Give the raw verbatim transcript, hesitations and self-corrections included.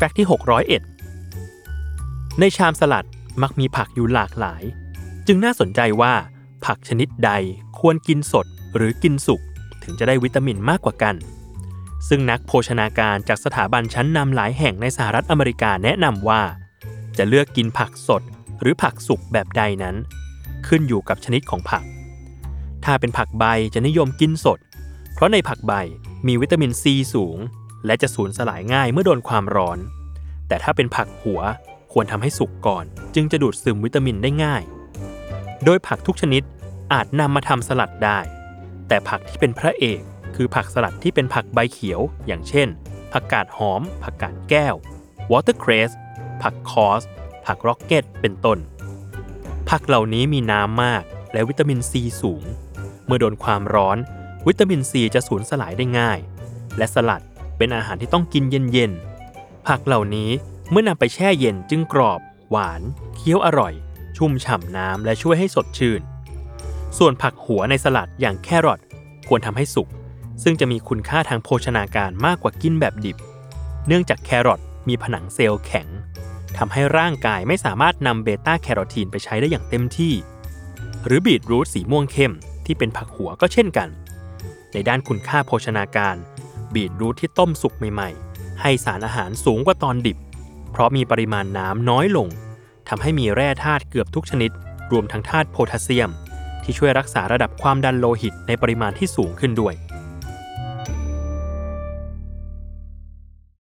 แฟกต์ที่หกร้อยเอ็ดในชามสลัดมักมีผักอยู่หลากหลายจึงน่าสนใจว่าผักชนิดใดควรกินสดหรือกินสุกถึงจะได้วิตามินมากกว่ากันซึ่งนักโภชนาการจากสถาบันชั้นนำหลายแห่งในสหรัฐอเมริกาแนะนำว่าจะเลือกกินผักสดหรือผักสุกแบบใดนั้นขึ้นอยู่กับชนิดของผักถ้าเป็นผักใบจะนิยมกินสดเพราะในผักใบมีวิตามินซีสูงและจะสูญสลายง่ายเมื่อโดนความร้อนแต่ถ้าเป็นผักหัวควรทำให้สุกก่อนจึงจะดูดซึมวิตามินได้ง่ายโดยผักทุกชนิดอาจนำมาทำสลัดได้แต่ผักที่เป็นพระเอกคือผักสลัดที่เป็นผักใบเขียวอย่างเช่นผักกาดหอมผักกาดแก้ววอเตอร์เครสผักคอสผักร็อกเก็ตเป็นต้นผักเหล่านี้มีน้ำมากและวิตามินซีสูงเมื่อโดนความร้อนวิตามินซีจะสูญสลายได้ง่ายและสลัดเป็นอาหารที่ต้องกินเย็นๆผักเหล่านี้เมื่อนำไปแช่เย็นจึงกรอบหวานเคี้ยวอร่อยชุ่มฉ่ำน้ำและช่วยให้สดชื่นส่วนผักหัวในสลัดอย่างแครอทควรทำให้สุกซึ่งจะมีคุณค่าทางโภชนาการมากกว่ากินแบบดิบเนื่องจากแครอทมีผนังเซลล์แข็งทำให้ร่างกายไม่สามารถนำเบต้าแคโรทีนไปใช้ได้อย่างเต็มที่หรือบีทรูทสีม่วงเข้มที่เป็นผักหัวก็เช่นกันในด้านคุณค่าโภชนาการบีทรูทที่ต้มสุกใหม่ๆให้สารอาหารสูงกว่าตอนดิบเพราะมีปริมาณน้ำน้อยลงทำให้มีแร่ธาตุเกือบทุกชนิดรวมทั้งธาตุโพแทสเซียมที่ช่วยรักษาระดับความดันโลหิตในปริมาณที่สูงขึ้นด้วย